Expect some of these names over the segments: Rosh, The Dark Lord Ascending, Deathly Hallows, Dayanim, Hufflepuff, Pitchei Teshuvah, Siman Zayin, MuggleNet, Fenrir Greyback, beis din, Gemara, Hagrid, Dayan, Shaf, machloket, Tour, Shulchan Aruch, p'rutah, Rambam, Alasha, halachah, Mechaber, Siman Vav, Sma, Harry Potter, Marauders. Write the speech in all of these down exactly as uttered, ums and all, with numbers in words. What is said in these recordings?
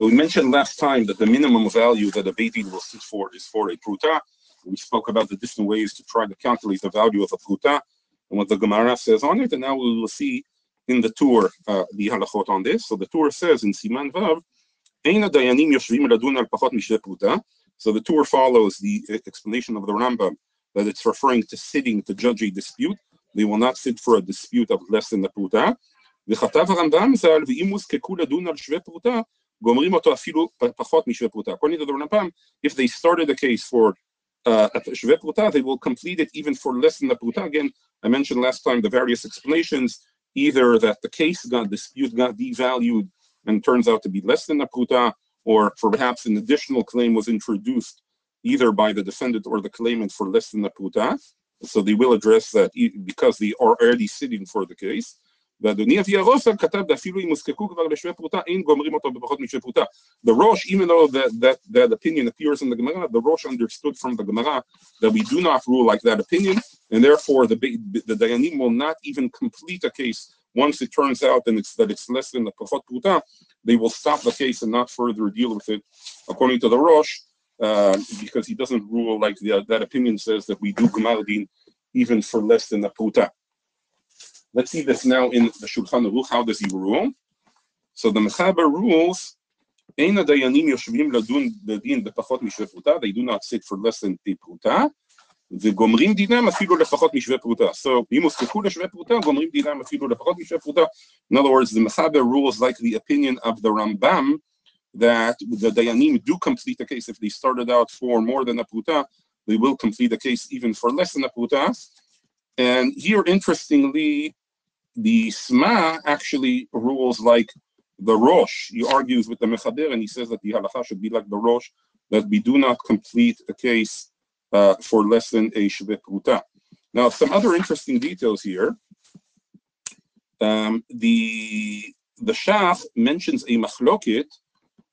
We mentioned last time that the minimum value that a beis din will sit for is for a putah. We spoke about the different ways to try to calculate the value of a putah and what the Gemara says on it, and now we will see in the tour uh, the halachot on this. So the tour says in Siman Vav, Dayanim Yoshvim al pachot mish'veh p'rutah. So the tour follows the explanation of the Rambam that it's referring to sitting to judge a dispute. They will not sit for a dispute of less than the putah. According to the Rambam, if they started a case for uh, shveh p'rutah, they will complete it even for less than the putah. Again, I mentioned last time the various explanations, either that the case got dispute got devalued and turns out to be less than the putah, or perhaps an additional claim was introduced either by the defendant or the claimant for less than the putah. So they will address that because they are already sitting for the case. The Rosh, even though that, that, that opinion appears in the Gemara, the Rosh understood from the Gemara that we do not rule like that opinion, and therefore the, the Dayanim will not even complete a case once it turns out and it's, that it's less than the pachot putah. They will stop the case and not further deal with it, according to the Rosh, uh, because he doesn't rule like the, that opinion says that we do Gemar Din even for less than the putah. Let's see this now in the Shulchan Aruch. How does he rule? So the Mechaber rules, Ein hadayanim yoshvim ladun b'din b'pachot mishveh p'rutah. They do not sit for less than a p'rutah. V'gomrim dinam afilu lepachot mishveh p'rutah. So yimoskechu leshveh p'rutah, gomrim dinam afilu lepachot mishveh p'rutah. In other words, the Mechaber rules like the opinion of the Rambam that the Dayanim do complete the case. If they started out for more than a p'rutah, they will complete the case even for less than a p'rutah. And here, interestingly, the Sma actually rules like the Rosh. He argues with the Mechaber and he says that the halachah should be like the Rosh, that we do not complete a case uh, for less than a shveh p'rutah. Now, some other interesting details here. Um, the the Shaf mentions a machloket.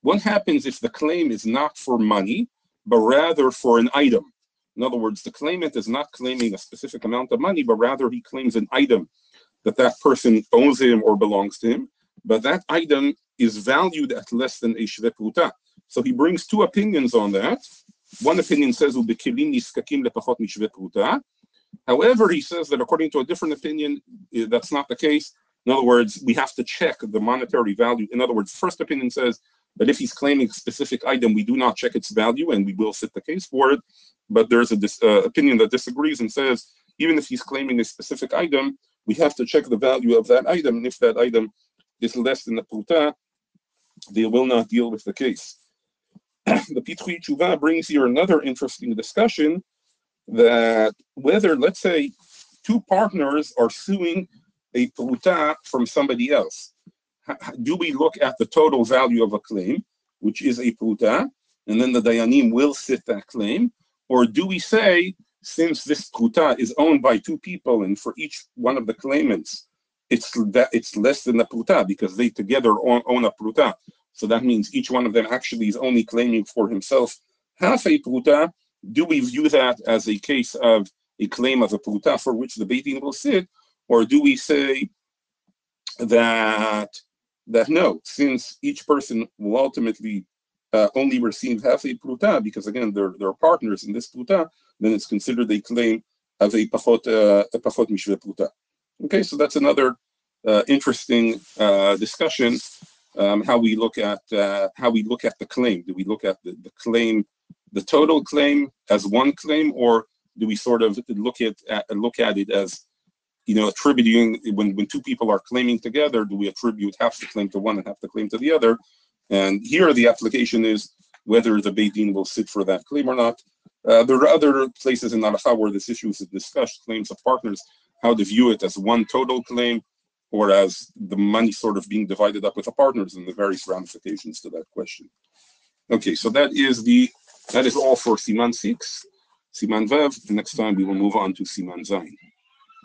What happens if the claim is not for money, but rather for an item? In other words, the claimant is not claiming a specific amount of money, but rather he claims an item that that person owns him or belongs to him, but that item is valued at less than a shveh p'rutah. So he brings two opinions on that. One opinion says, however, he says that according to a different opinion, that's not the case. In other words, we have to check the monetary value. In other words, first opinion says that if he's claiming a specific item, we do not check its value and we will sit the case for it. But there's an uh, opinion that disagrees and says, even if he's claiming a specific item, we have to check the value of that item. And if that item is less than the p'rutah, they will not deal with the case. The Pitchei Teshuvah brings here another interesting discussion that whether, let's say, two partners are suing a p'rutah from somebody else, do we look at the total value of a claim, which is a p'rutah, and then the Dayanim will sit that claim? Or do we say, since this p'rutah is owned by two people, and for each one of the claimants, it's that it's less than the p'rutah because they together own, own a p'rutah. So that means each one of them actually is only claiming for himself half a p'rutah. Do we view that as a case of a claim of a p'rutah for which the beis din will sit, or do we say that that no, since each person will ultimately Uh, only receive half a p'rutah, because again, they're, they're partners in this p'rutah, then it's considered a claim of a pachot uh, pachot mish'veh p'rutah. Okay, so that's another uh, interesting uh, discussion, um, how we look at uh, how we look at the claim. Do we look at the, the claim, the total claim, as one claim, or do we sort of look at, at look at it as, you know, attributing when when two people are claiming together? Do we attribute half the claim to one and half the claim to the other? And here the application is whether the beis din will sit for that claim or not. Uh, there are other places in Alasha where this issue is discussed, claims of partners, how to view it as one total claim or as the money sort of being divided up with the partners, and the various ramifications to that question. Okay, so that is the that is all for Siman six, Siman Vav. Next time we will move on to Siman Zayin.